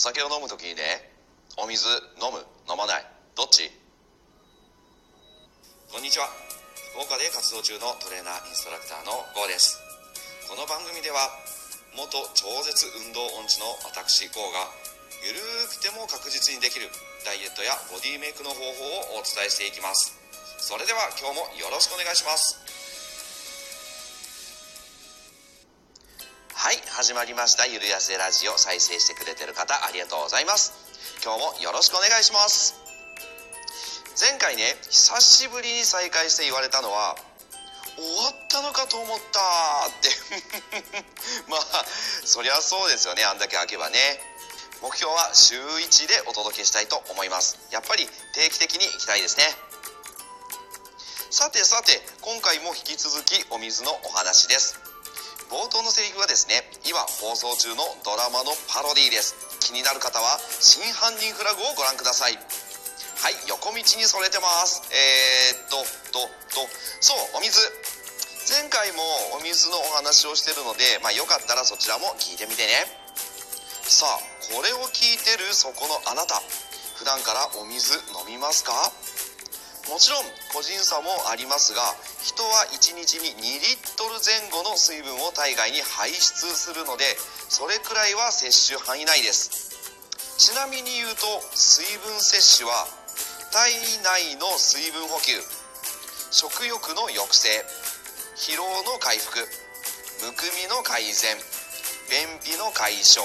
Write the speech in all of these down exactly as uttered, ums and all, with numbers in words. お酒を飲むときにね、お水飲む飲まないどっち？こんにちは。福岡で活動中のトレーナーインストラクターの郷です。この番組では元超絶運動音痴の私郷がゆるくても確実にできるダイエットやボディメイクの方法をお伝えしていきます。それでは今日もよろしくお願いします。はい、始まりました。ゆるやせラジオ、再生してくれてる方ありがとうございます。今日もよろしくお願いします。前回ね、久しぶりに再会して言われたのは、終わったのかと思ったってまあそりゃそうですよね。あんだけ空けばね。目標は週いちでお届けしたいと思います。やっぱり定期的に行きたいですね。さてさて、今回も引き続きお水のお話です。冒頭のセリフはですね、今放送中のドラマのパロディです。気になる方は真犯人フラグをご覧ください。はい、横道にそれてます。えー、っとととそうお水、前回もお水のお話をしてるので、まあ、よかったらそちらも聞いてみてね。さあ、これを聞いてるそこのあなた、普段からお水飲みますか？もちろん個人差もありますが、人はいちにちににリットル前後の水分を体外に排出するので、それくらいは摂取範囲内です。ちなみに言うと、水分摂取は体内の水分補給、食欲の抑制、疲労の回復、むくみの改善、便秘の解消、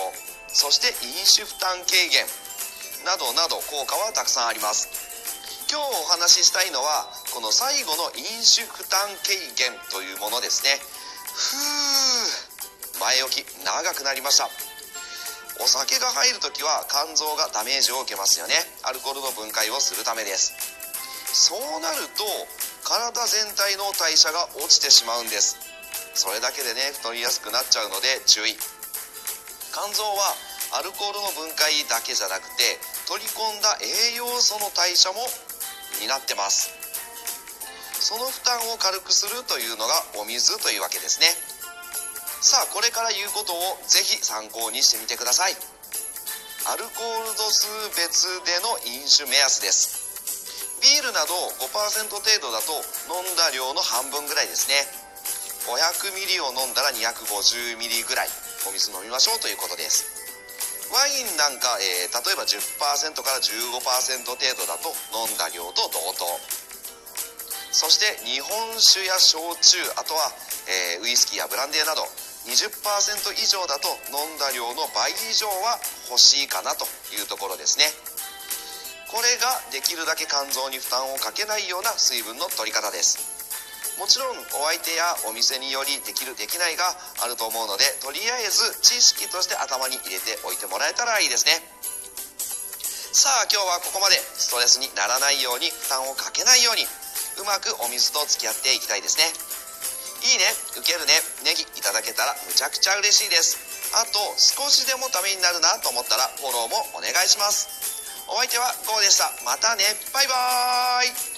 そして飲酒負担軽減などなど効果はたくさんあります。今日お話ししたいのは、この最後の飲酒負担軽減というものですね。ふー、前置き長くなりました。お酒が入るときは肝臓がダメージを受けますよね。アルコールの分解をするためです。そうなると体全体の代謝が落ちてしまうんです。それだけでね、太りやすくなっちゃうので注意。肝臓はアルコールの分解だけじゃなくて、取り込んだ栄養素の代謝も担ってます。その負担を軽くするというのがお水というわけですね。さあ、これから言うことをぜひ参考にしてみてください。アルコール度数別での飲酒目安です。ビールなど ごパーセント 程度だと飲んだ量の半分ぐらいですね。ごひゃくミリを飲んだらにひゃくごじゅうミリぐらいお水飲みましょうということです。ワインなんか、えー、例えば じゅっパーセント から じゅうごパーセント 程度だと飲んだ量と同等。そして日本酒や焼酎、あとは、えー、ウイスキーやブランデーなど にじゅっパーセント 以上だと飲んだ量の倍以上は欲しいかなというところですね。これができるだけ肝臓に負担をかけないような水分の取り方です。もちろんお相手やお店によりできるできないがあると思うので、とりあえず知識として頭に入れておいてもらえたらいいですね。さあ、今日はここまで。ストレスにならないように、負担をかけないように、うまくお水と付き合っていきたいですね。いいね、ウケるね、ネギいただけたらむちゃくちゃ嬉しいです。あと少しでもためになるなと思ったらフォローもお願いします。お相手はゴーでした。またね、バイバーイ。